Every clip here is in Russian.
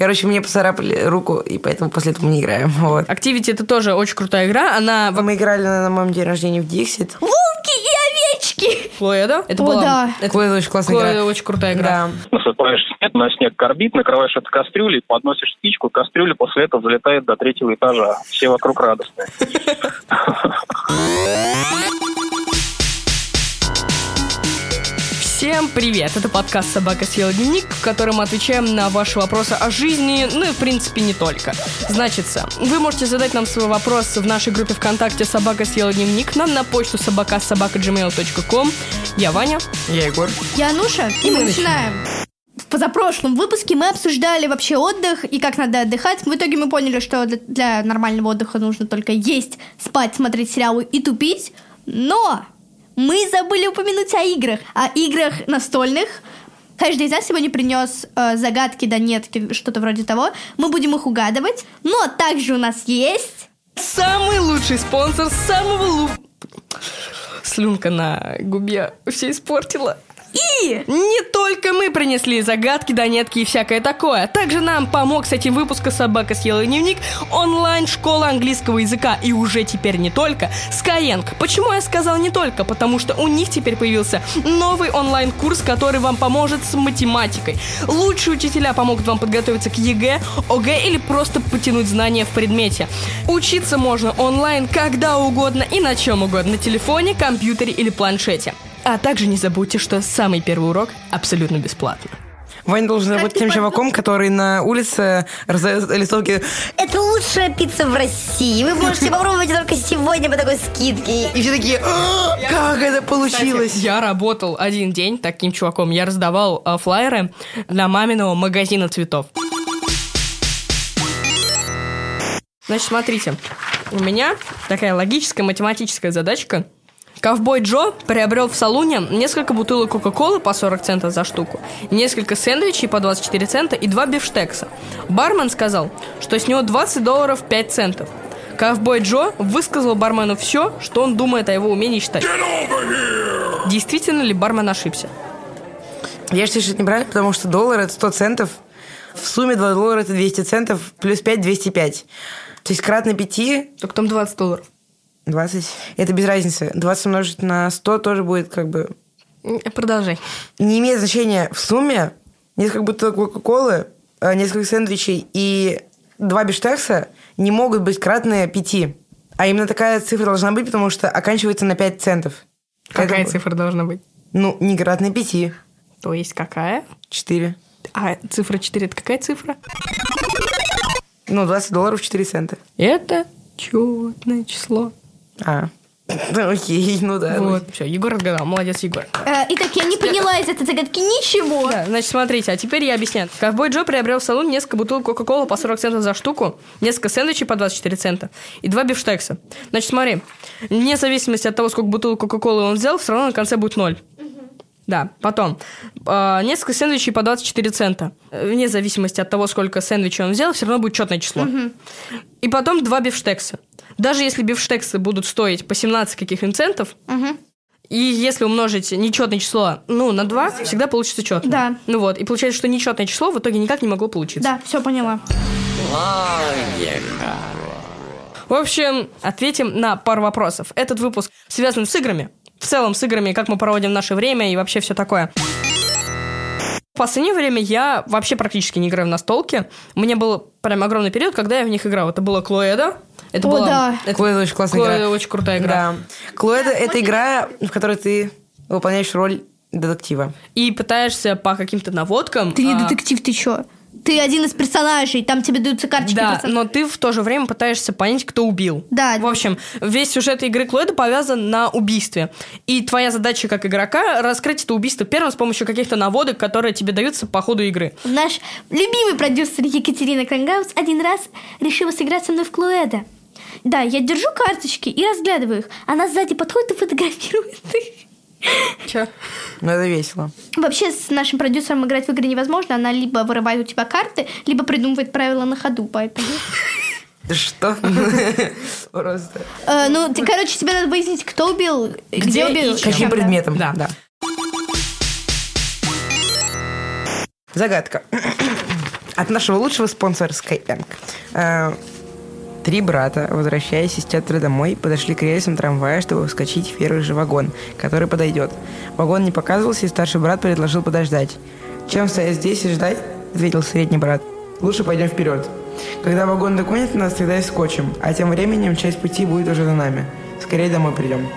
Короче, мне поцарапали руку, и поэтому после этого мы не играем. Вот. Activity – это тоже очень крутая игра. Она... Мы играли на моем день рождения в Диксит. Волки и овечки! Клуэдо. Это была... Да. Это... Клуэдо очень классная игра. Клуэдо очень крутая игра. Да. Насыпаешь снег, на снег карбид, накрываешь это кастрюлей, подносишь спичку, кастрюля после этого залетает до 3-го этажа. Все вокруг радостные. Всем привет! Это подкаст «Собака съела дневник», в котором мы отвечаем на ваши вопросы о жизни, ну и в принципе не только. Значится, вы можете задать нам свой вопрос в нашей группе ВКонтакте «Собака съела дневник», нам на почту собака@gmail.com. Я Ваня. Я Егор. Я Ануша. И мы начинаем. В позапрошлом выпуске мы обсуждали вообще отдых и как надо отдыхать. В итоге мы поняли, что для нормального отдыха нужно только есть, спать, смотреть сериалы и тупить. Но... мы забыли упомянуть о играх настольных. Каждый из нас сегодня принес загадки, донетки, что-то вроде того. Мы будем их угадывать. Но также у нас есть... самый лучший спонсор самого Слюнка на губе все испортила. И не только мы принесли загадки, донетки и всякое такое. Также нам помог с этим выпуском «Собака съела дневник» онлайн-школа английского языка. И уже теперь не только Skyeng. Почему я сказал не только? Потому что у них теперь появился новый онлайн-курс, который вам поможет с математикой. Лучшие учителя помогут вам подготовиться к ЕГЭ, ОГЭ или просто потянуть знания в предмете. Учиться можно онлайн когда угодно и на чем угодно. На телефоне, компьютере или планшете. А также не забудьте, что самый первый урок абсолютно бесплатно. Ваня должен работать тем чуваком, который на улице раздает листовки. Это лучшая пицца в России. Вы можете попробовать только сегодня по такой скидке. И все такие, как это получилось? Я работал один день таким чуваком. Я раздавал флаеры для маминого магазина цветов. Значит, смотрите. У меня такая логическая математическая задачка. Ковбой Джо приобрел в салуне несколько бутылок кока-колы по 40 центов за штуку, несколько сэндвичей по 24 цента и 2 бифштекса. Бармен сказал, что с него $20 5 центов. Ковбой Джо высказал бармену все, что он думает о его умении считать. Действительно ли бармен ошибся? Я считаю, что это неправильно, потому что $1 это 100 центов. В сумме $2 это 200 центов, плюс 5 – 205. То есть кратно 5. Так там $20. 20. Это без разницы. 20 умножить на 100 тоже будет как бы... Продолжай. Не имеет значения в сумме. Несколько бутылок кока-колы, несколько сэндвичей и 2 бифштекса не могут быть кратные 5. А именно такая цифра должна быть, потому что оканчивается на 5 центов. Какая цифра должна быть? Ну, не кратная 5. То есть какая? 4. А цифра 4 – это какая цифра? Ну, $20 4 цента. Это четное число. Окей, ну да. Вот, все, Егор разгадал, молодец, Егор. Итак, я не поняла из этой загадки ничего. Да, значит, смотрите, а теперь я объясняю. Ковбой Джо приобрел в салон несколько бутылок кока-колы по 40 центов за штуку, несколько сэндвичей по 24 цента и 2 бифштекса. Значит, смотри, вне зависимости от того, сколько бутылок кока-колы он взял, все равно на конце будет 0. Да, потом. Несколько сэндвичей по 24 цента. Вне зависимости от того, сколько сэндвичей он взял, все равно будет четное число. И потом 2 бифштекса. Даже если бифштексы будут стоить по 17 каких-нибудь центов, и если умножить нечетное число на 2, всегда получится четное. Да. Ну вот, и получается, что нечетное число в итоге никак не могло получиться. Да, все поняла. В общем, ответим на пару вопросов. Этот выпуск связан с играми. В целом с играми, как мы проводим наше время и вообще все такое. В последнее время я вообще практически не играю в настолки. У меня был прям огромный период, когда я в них играл. Это было Клуэдо. Клуэдо очень классная игра. Клуэдо очень крутая игра. Да. Клуэдо это игра, в которой ты выполняешь роль детектива. И пытаешься по каким-то наводкам... Ты не детектив, ты чё? Ты один из персонажей, там тебе даются карточки. Да, персонажей. Но ты в то же время пытаешься понять, кто убил. Да. В общем, весь сюжет игры Клуэдо повязан на убийстве. И твоя задача как игрока раскрыть это убийство первым с помощью каких-то наводок, которые тебе даются по ходу игры. Наш любимый продюсер Екатерина Кронгауз один раз решила сыграть со мной в Клуэдо. Да, я держу карточки и разглядываю их. Она сзади подходит и фотографирует их. Че? Ну, это весело. Вообще, с нашим продюсером играть в игры невозможно. Она либо вырывает у тебя карты, либо придумывает правила на ходу, поэтому... Что? Просто... Ну, короче, тебе надо выяснить, кто убил, где убил. Каким предметом. Да. Загадка. От нашего лучшего спонсора Skyeng. Три брата, возвращаясь из театра домой, подошли к рельсам трамвая, чтобы вскочить в первый же вагон, который подойдет. Вагон не показывался, и старший брат предложил подождать. «Чем стоять здесь и ждать?» – ответил средний брат. «Лучше пойдем вперед. Когда вагон догонит нас, тогда и вскочим, а тем временем часть пути будет уже за нами. Скорее домой придем».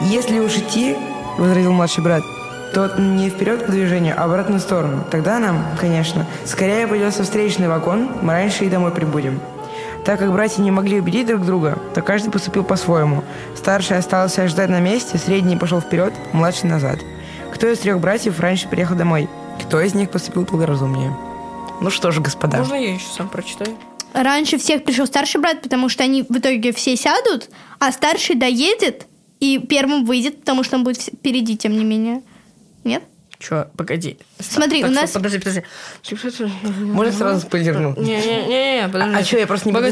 «Если уж идти, – возразил младший брат, – то не вперед по движению, а в обратную сторону. Тогда нам, конечно, скорее пойдется встречный вагон, мы раньше и домой прибудем». Так как братья не могли убедить друг друга, то каждый поступил по-своему. Старший остался ждать на месте, средний пошел вперед, младший назад. Кто из трех братьев раньше приехал домой? Кто из них поступил благоразумнее? Ну что же, господа. Можно я еще сам прочитаю? Раньше всех пришел старший брат, потому что они в итоге все сядут, а старший доедет и первым выйдет, потому что он будет впереди, тем не менее. Нет? Чё, погоди. Смотри, так, у нас... Подожди. Можно сразу спойлернуть? Не, подожди. А чё, я просто не буду...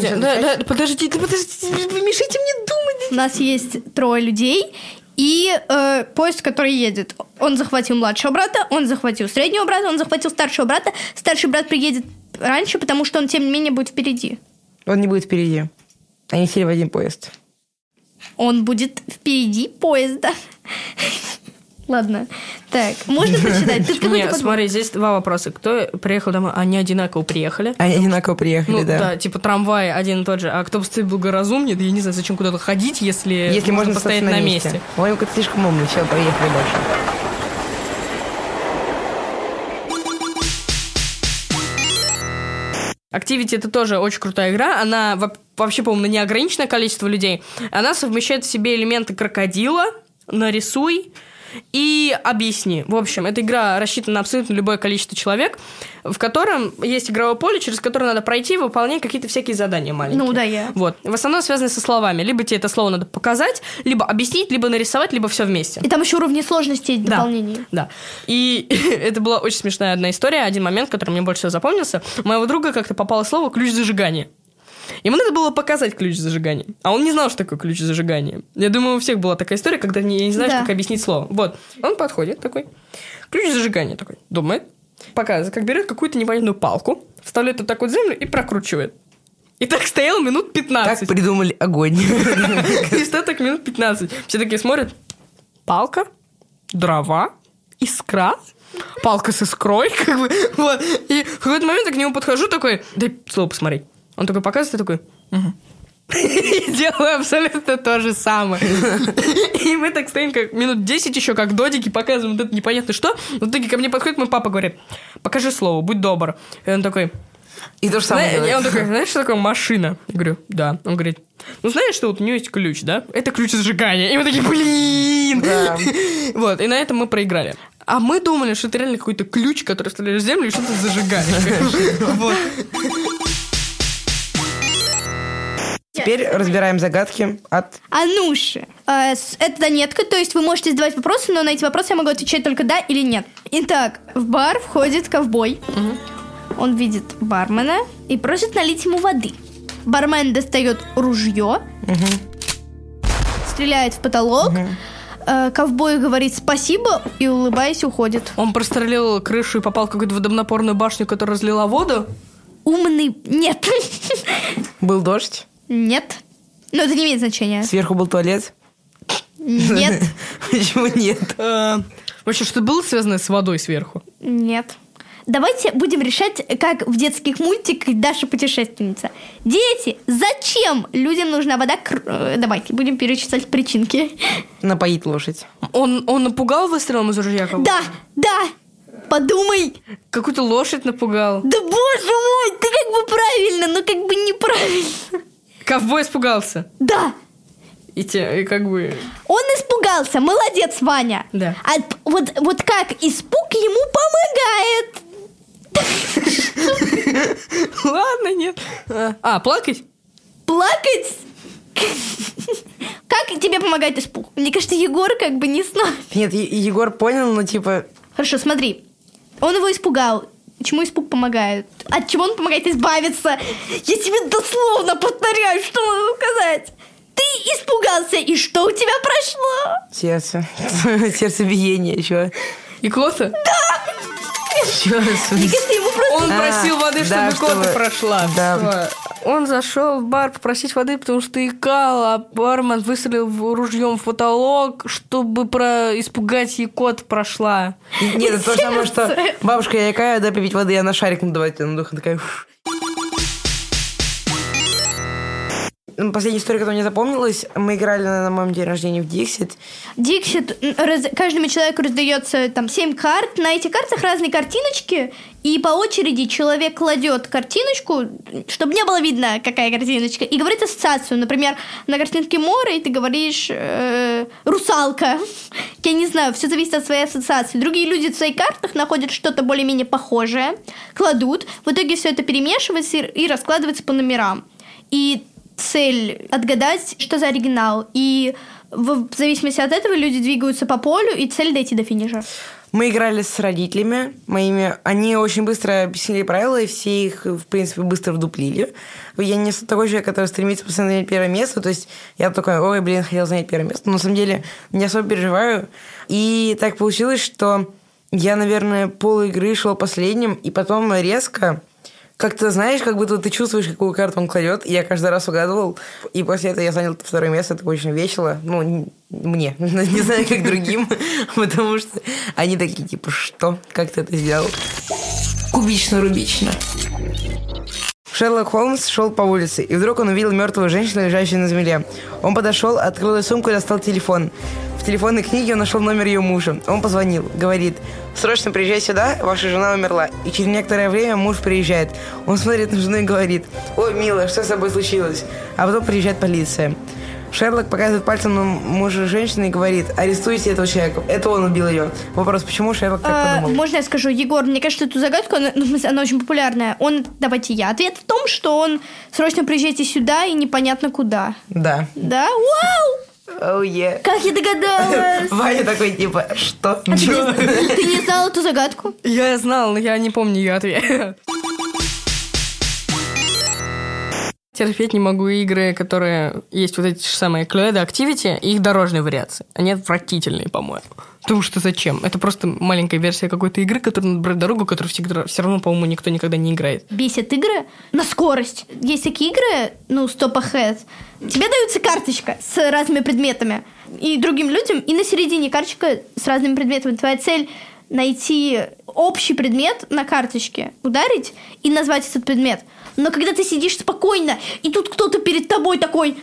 Подожди, вы мешайте мне думать. У нас есть трое людей, и поезд, который едет. Он захватил младшего брата, он захватил среднего брата, он захватил старшего брата. Старший брат приедет раньше, потому что он, тем не менее, будет впереди. Он не будет впереди. Они сели в один поезд. Он будет впереди поезда. Ладно. Так, можно прочитать? Нет, смотри, здесь два вопроса. Кто приехал домой? Они одинаково приехали. Они одинаково приехали, да. Да, типа трамвай один и тот же. А кто поступил благоразумнее? Да я не знаю, зачем куда-то ходить, если можно постоять на месте. Ой, как-то слишком умный, все, поехали дальше. Activity — это тоже очень крутая игра. Она вообще, по-моему, на неограниченное количество людей. Она совмещает в себе элементы крокодила, нарисуй и объясни. В общем, эта игра рассчитана на абсолютно любое количество человек, в котором есть игровое поле, через которое надо пройти и выполнять какие-то всякие задания маленькие. Ну да, я. Вот. В основном связаны со словами. Либо тебе это слово надо показать, либо объяснить, либо нарисовать, либо все вместе. И там еще уровни сложности и дополнений. Да. И это была очень смешная одна история, один момент, который мне больше всего запомнился. У моего друга как-то попало слово «ключ зажигания». Ему надо было показать ключ зажигания. А он не знал, что такое ключ зажигания. Я думаю, у всех была такая история, когда не знаешь, как объяснить слово. Вот. Он подходит такой. Ключ зажигания такой. Думает. Показывает, как берет какую-то непонятную палку, вставляет вот так вот в землю и прокручивает. И так стоял минут 15. Так придумали огонь. И что так минут 15. Все такие смотрят. Палка, дрова, искра. Палка с искрой. Как бы. Вот. И в какой-то момент я к нему подхожу такой. Дай слово посмотреть. Он такой показывает, такой... И делаю абсолютно то же самое. И мы так стоим как минут 10 еще, как додики, показываем вот это непонятно что. В итоге ко мне подходит мой папа, говорит, покажи слово, будь добр. И он такой... И то же самое. И он такой, знаешь, что такое машина? Я говорю, да. Он говорит, ну знаешь, что вот у нее есть ключ, да? Это ключ зажигания. И мы такие, блин! Вот, и на этом мы проиграли. А мы думали, что это реально какой-то ключ, который вставляешь в землю и что-то зажигаешь. Вот. Теперь разбираем загадки от... Ануши. Это «да-нетка», то есть вы можете задавать вопросы, но на эти вопросы я могу отвечать только «да» или «нет». Итак, в бар входит ковбой. Угу. Он видит бармена и просит налить ему воды. Бармен достает ружье, угу. Стреляет в потолок, угу. Ковбой говорит «спасибо» и, улыбаясь, уходит. Он прострелил крышу и попал в какую-то водонапорную башню, которая разлила воду? Умный... Нет. Был дождь? Нет. Но это не имеет значения. Сверху был туалет? Нет. Почему нет? Вообще, что было связано с водой сверху? Нет. Давайте будем решать, как в детских мультиках «Даша путешественница». Дети, зачем людям нужна вода? Давайте будем перечислять причинки. Напоить лошадь. Он напугал выстрелом из ружья кого-то? Да. Подумай. Какую-то лошадь напугал. Да боже мой, ты как бы правильно, но как бы неправильно. Ковбой испугался? Да. И как бы... Он испугался. Молодец, Ваня. Да. А вот как испуг ему помогает. Ладно, нет. А, плакать? Плакать? Как тебе помогает испуг? Мне кажется, Егор как бы не знал. Нет, Егор понял, но типа... Хорошо, смотри. Он его испугал. Чему испуг помогает? От чего он помогает избавиться? Я тебе дословно повторяю, что надо сказать. Ты испугался, и что у тебя прошло? Сердце. Сердцебиение еще. И коса? Да! Он просил воды, чтобы кота прошла. Он зашел в бар попросить воды, потому что икал, а бармен выстрелил ружьем в потолок, чтобы испугать, и кот прошла. Нет, это потому что бабушка, я икаю, дай попить воды, я на шарик надувать, она такая... Последняя история, которая мне запомнилась, мы играли на моем день рождения в Диксит. Диксит, каждому человеку раздается там 7 карт. На этих картах разные картиночки, и по очереди человек кладет картиночку, чтобы не было видно, какая картиночка, и говорит ассоциацию. Например, на картинке море ты говоришь «русалка». Я не знаю, все зависит от своей ассоциации. Другие люди в своих картах находят что-то более-менее похожее, кладут. В итоге все это перемешивается и раскладывается по номерам. И цель отгадать, что за оригинал. И в зависимости от этого люди двигаются по полю, и цель дойти до финиша. Мы играли с родителями моими. Они очень быстро объяснили правила, и все их, в принципе, быстро вдуплили. Я не такой человек, который стремится постоянно занять первое место. То есть я такой, ой, блин, хотел занять первое место. Но на самом деле не особо переживаю. И так получилось, что я, наверное, пол игры шел последним, и потом резко... Как-то, знаешь, как будто ты чувствуешь, какую карту он кладет. Я каждый раз угадывал. И после этого я занял второе место. Это очень весело. Ну, мне. Не знаю, как другим. Потому что они такие, типа, что? Как ты это сделал? Кубично-рубично. Шерлок Холмс шел по улице. И вдруг он увидел мертвую женщину, лежащую на земле. Он подошел, открыл ее сумку и достал телефон. В телефонной книге он нашел номер ее мужа. Он позвонил, говорит: «Срочно приезжай сюда, ваша жена умерла». И через некоторое время муж приезжает. Он смотрит на жену и говорит: «Ой, милая, что с тобой случилось?» А потом приезжает полиция. Шерлок показывает пальцем на мужа женщины и говорит: «Арестуйте этого человека, это он убил ее». Вопрос, почему Шерлок так подумал? Можно я скажу, Егор, мне кажется, эту загадку, она очень популярная. Давайте я. Ответ в том, что он: «Срочно приезжайте сюда и непонятно куда». Да. Да? Вау! Oh, yeah. Как я догадалась! Ваня такой, типа, что? А ты не знал эту загадку? Я знал, но я не помню ее ответ. Терпеть не могу игры, которые есть вот эти же самые Клуэдо, Activity, и их дорожные вариации. Они отвратительные, по-моему. Потому что зачем? Это просто маленькая версия какой-то игры, которую надо брать дорогу, которую всегда, все равно, по-моему, никто никогда не играет. Бесят игры на скорость. Есть такие игры, стоп ahead. Тебе дается карточка с разными предметами. И другим людям, и на середине карточка с разными предметами. Твоя цель – найти общий предмет на карточке, ударить и назвать этот предмет. Но когда ты сидишь спокойно, и тут кто-то перед тобой такой: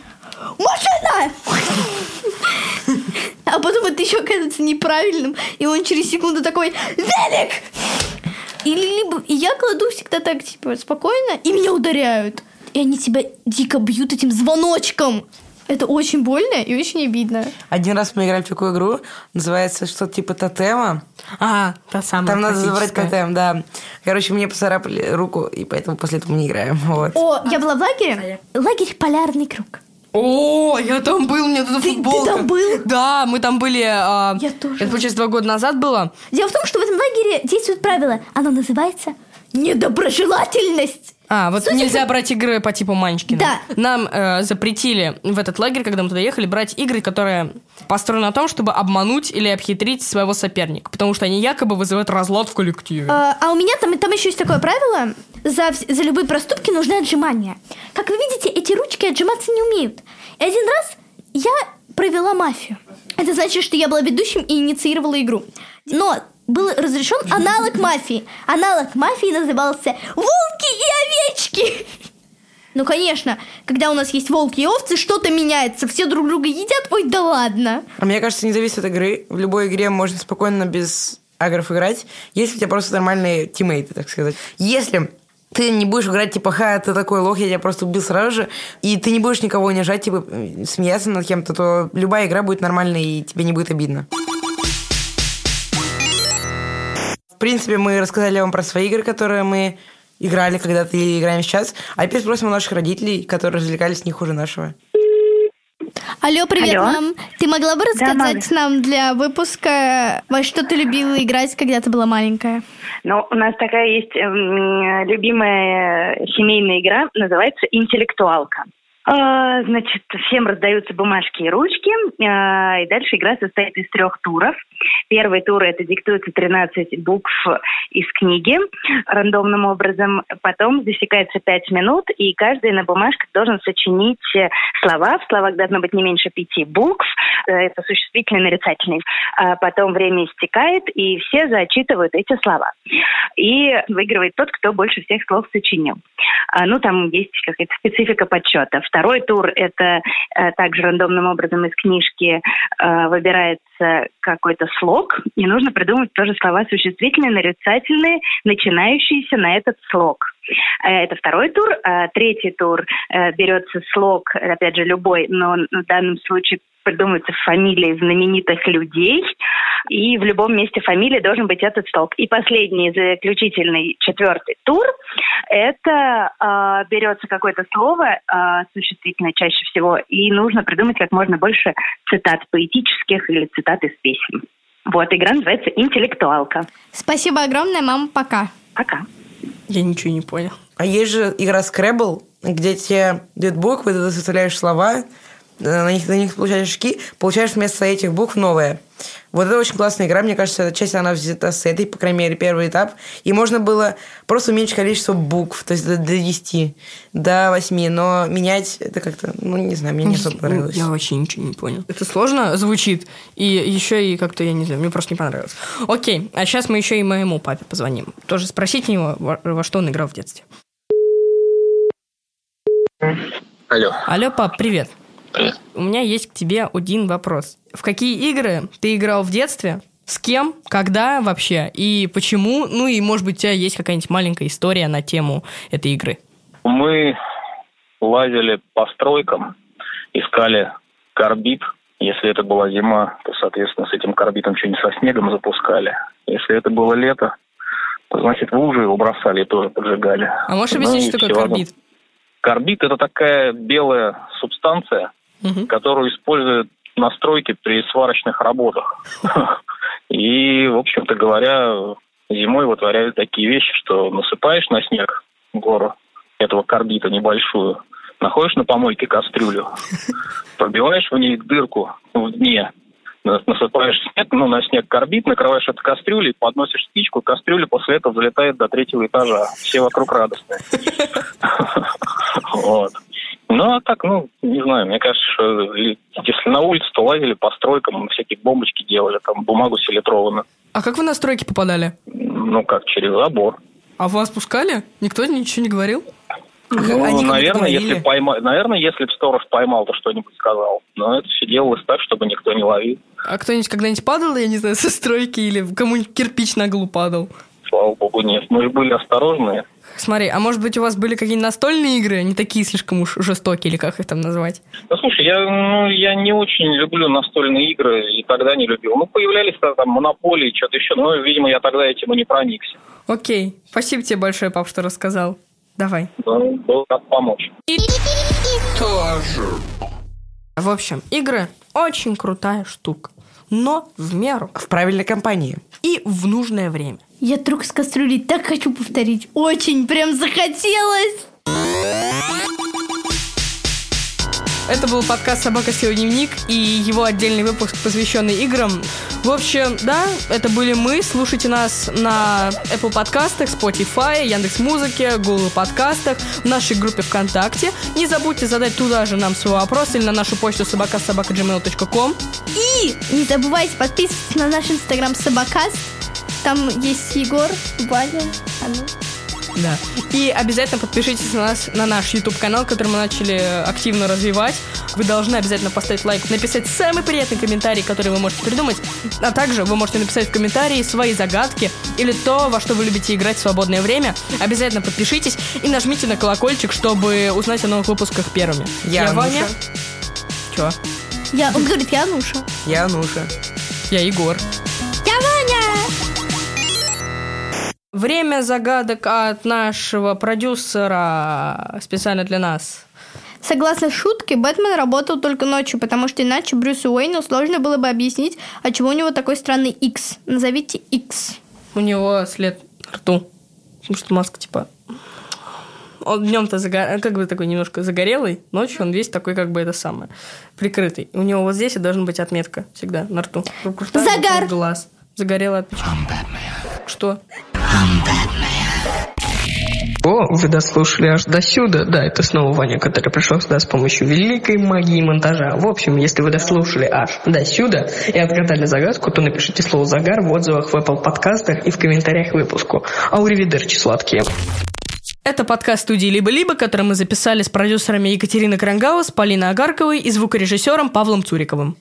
«Машина!» А потом это еще кажется неправильным, и он через секунду такой: «Велик!» И я кладу всегда так, типа, спокойно, и меня ударяют. И они тебя дико бьют этим звоночком. Это очень больно и очень обидно. Один раз мы играли в такую игру, называется что-то типа тотема. А, та самая. Там надо забрать тотем, да. Короче, мне поцарапали руку, и поэтому после этого мы не играем. Вот. Я была в лагере. Лагерь «Полярный круг». О, я там был, мне тут футболка. Ты там был? Да, мы там были. Я тоже. Это, получается, 2 года назад было. Дело в том, что в этом лагере действует правило. Оно называется недоброжелательность. Нельзя брать игры по типу Манчкина. Да. Нам запретили в этот лагерь, когда мы туда ехали, брать игры, которые построены на том, чтобы обмануть или обхитрить своего соперника, потому что они якобы вызывают разлад в коллективе. А у меня там еще есть такое правило: за любые проступки нужны отжимания. Как вы видите, эти ручки отжиматься не умеют. И один раз я провела мафию. Это значит, что я была ведущим и инициировала игру. Но был разрешен аналог мафии. Аналог мафии назывался «Волки и овечки». Ну, конечно, когда у нас есть волки и овцы, что-то меняется. Все друг друга едят, ой, да ладно. А мне кажется, не зависит от игры. В любой игре можно спокойно без агров играть, если у тебя просто нормальные тиммейты, так сказать. Если ты не будешь играть, типа, ха, ты такой лох, я тебя просто убил сразу же, и ты не будешь никого унижать, типа, смеяться над кем-то, то любая игра будет нормальной, и тебе не будет обидно. В принципе, мы рассказали вам про свои игры, которые мы играли когда-то и играем сейчас. А теперь спросим у наших родителей, которые развлекались не хуже нашего. Алло, привет, мам. Ты могла бы рассказать нам для выпуска, во что ты любила играть, когда ты была маленькая? Ну, у нас такая есть любимая семейная игра, называется «Интеллектуалка». Значит, всем раздаются бумажки и ручки, и дальше игра состоит из 3 туров. Первый тур – это диктуется 13 букв из книги рандомным образом, потом засекается 5 минут, и каждый на бумажке должен сочинить слова. В словах должно быть не меньше 5 букв, это существительные, нарицательные. Потом время истекает, и все зачитывают эти слова. И выигрывает тот, кто больше всех слов сочинил. Ну, там есть какая-то специфика подсчета. Второй тур – это также рандомным образом из книжки выбирается какой-то слог, и нужно придумать тоже слова существительные, нарицательные, начинающиеся на этот слог. Это второй тур. Третий тур берется слог, опять же, любой, но в данном случае придумываются фамилии знаменитых людей, и в любом месте фамилии должен быть этот слог. И последний, заключительный, 4-й тур, это берется какое-то слово, существительное чаще всего, и нужно придумать как можно больше цитат поэтических или цитат из песен. Вот, игра называется «Интеллектуалка». Спасибо огромное, мама, пока. Пока. Я ничего не понял. А есть же игра «Скрэбл», где тебе дают буквы, ты составляешь слова, на них получаешь очки, получаешь вместо этих букв новые. Вот это очень классная игра. Мне кажется, эта часть, она взята с этой, по крайней мере, первый этап. И можно было просто уменьшить количество букв, то есть до 10, до 8. Но менять это как-то, ну, не знаю, мне не особо понравилось. Я вообще ничего не понял. Это сложно звучит. И еще и как-то, я не знаю, мне просто не понравилось. Окей, а сейчас мы еще и моему папе позвоним. Тоже спросить у него, во что он играл в детстве. Алло. Алло, пап, привет. У меня есть к тебе один вопрос. В какие игры ты играл в детстве? С кем? Когда вообще? И почему? Ну и, может быть, у тебя есть какая-нибудь маленькая история на тему этой игры? Мы лазили по стройкам, искали карбид. Если это была зима, то, соответственно, с этим карбидом что-нибудь со снегом запускали. Если это было лето, то, значит, в лужи его бросали и тоже поджигали. А можешь объяснить, что такое карбид? Карбид – это такая белая субстанция, которую используют на стройке при сварочных работах. И, в общем-то говоря, зимой вытворяют такие вещи, что насыпаешь на снег гору этого карбита небольшую, находишь на помойке кастрюлю, пробиваешь в ней дырку в дне, насыпаешь снег, ну, на снег карбид, накрываешь это кастрюлей, подносишь спичку, кастрюля после этого взлетает до 3-го этажа. Все вокруг радостные. Вот. Ну, а так, ну, не знаю, мне кажется, что если на улице, то лазили по стройкам, всякие бомбочки делали, там, бумагу селитрованную. А как вы на стройки попадали? Ну, как, через забор. А вас пускали? Никто ничего не говорил? Ну, наверное, если бы сторож поймал, то что-нибудь сказал. Но это все делалось так, чтобы никто не ловил. А кто-нибудь когда-нибудь падал, я не знаю, со стройки, или кому-нибудь кирпич на голову падал? Слава богу, нет. Мы же были осторожные. Смотри, а может быть, у вас были какие-нибудь настольные игры, не такие слишком уж жестокие, или как их там назвать? Да, слушай, я не очень люблю настольные игры, и тогда не любил. Ну, появлялись там монополии, что-то еще, но, видимо, я тогда этим и не проникся. Окей. Спасибо тебе большое, пап, что рассказал. Давай. Ну, был рад помочь. В общем, игры очень крутая штука, но в меру. В правильной компании. И в нужное время. Я трюк с кастрюлей так хочу повторить. Очень прям захотелось. Это был подкаст «Собака съела дневник» и его отдельный выпуск, посвященный играм. В общем, да, это были мы. Слушайте нас на Apple подкастах, Spotify, Яндекс.Музыке, Google подкастах, в нашей группе ВКонтакте. Не забудьте задать туда же нам свой вопрос или на нашу почту собака@gmail.com. И не забывайте подписываться на наш Инстаграм «Собакаст». Там есть Егор, Ваня, Анна. Да. И обязательно подпишитесь на нас, на наш YouTube-канал, который мы начали активно развивать. Вы должны обязательно поставить лайк, написать самый приятный комментарий, который вы можете придумать. А также вы можете написать в комментарии свои загадки или то, во что вы любите играть в свободное время. Обязательно подпишитесь и нажмите на колокольчик, чтобы узнать о новых выпусках первыми. Я Ваня. Чё? Он говорит, я Ануша. Я Ануша. Я Егор. Я Ваня. Время загадок от нашего продюсера специально для нас. Согласно шутке, Бэтмен работал только ночью, потому что иначе Брюсу Уэйну сложно было бы объяснить, от чего у него такой странный X. Назовите X. У него след во рту. Потому что маска типа он днем-то как бы такой немножко загорелый, ночью он весь такой как бы это самое, прикрытый. У него вот здесь должна быть отметка всегда на рту. Загар! Глаз. Загорелый отпечаток. Что? О, вы дослушали аж до сюда. Да, это снова Ваня, который пришел сюда с помощью великой магии монтажа. В общем, если вы дослушали аж до сюда и отгадали загадку, то напишите слово «загар» в отзывах в Apple подкастах и в комментариях к выпуску. Ауривидерчи, сладкие. Это подкаст студии «Либо-Либо», который мы записали с продюсерами Екатериной Кронгауз, Полиной Агарковой и звукорежиссером Павлом Цуриковым.